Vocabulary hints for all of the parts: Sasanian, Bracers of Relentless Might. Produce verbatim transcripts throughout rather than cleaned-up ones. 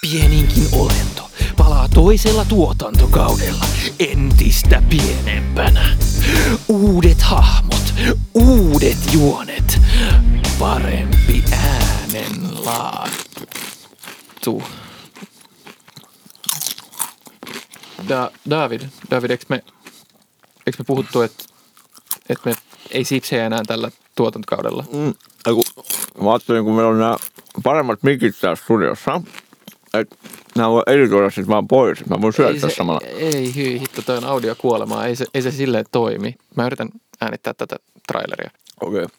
Pieninkin olento palaa toisella tuotantokaudella entistä pienempänä. Uudet hahmot, uudet juonet, parempi äänenlaatu. Da- David, David, eikö me, eikö me puhuttu, että et me ei sipsejä enää tällä tuotantokaudella? Mm, mä ajattelin, kun meillä on nämä paremmat mikit täällä studiossa, että nämä voi editoida sitten vaan pois, että mä voin syöttää se, samalla. Ei hyi, hitto, toi on audiokuolemaa, ei se, ei se silleen toimi. Mä yritän äänittää tätä traileria. Okei. Okay.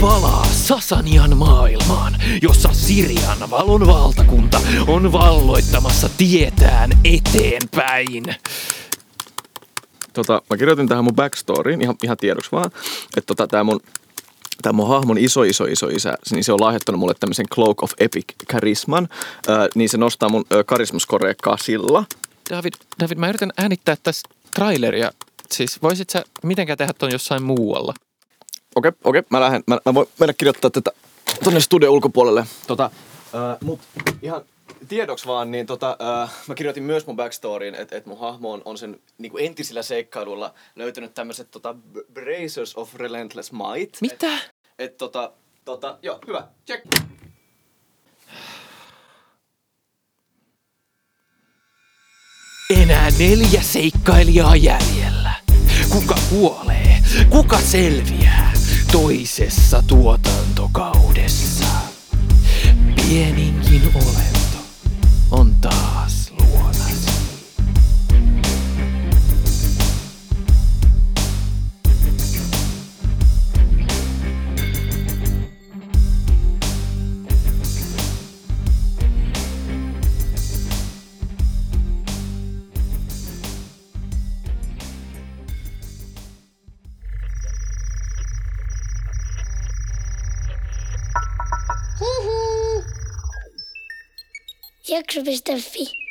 Palaa Sasanian maailmaan, jossa Sirian valon valtakunta on valloittamassa tietään eteenpäin. Tota, mä kirjoitin tähän mun backstoryin, ihan, ihan tiedoksi vaan, että tota, tää mun, tää mun hahmon iso iso iso isä, niin se on lahjoittanut mulle tämmöisen Cloak of Epic Charisman, äh, niin se nostaa mun äh, karismaskorea kasilla. David, David, mä yritän äänittää tässä traileria, siis voisit sä mitenkään tehdä ton jossain muualla? Okei, okei, mä lähden. Mä, mä voin mennä kirjoittaa tätä tonne studion ulkopuolelle. Tota, äh, mut ihan tiedoksi vaan, niin tota, äh, mä kirjoitin myös mun backstoryin, että et mun hahmo on, on sen niinku entisillä seikkailuilla löytänyt tämmöset tota, Bracers of Relentless Might. Mitä? Et, et tota, tota, joo, hyvä, check! Enää neljä seikkailijaa jäljellä. Kuka kuolee? Kuka selviää? Toisessa tuotantokaudessa pieninkin olento on taas luonas. Jakże byś delfi.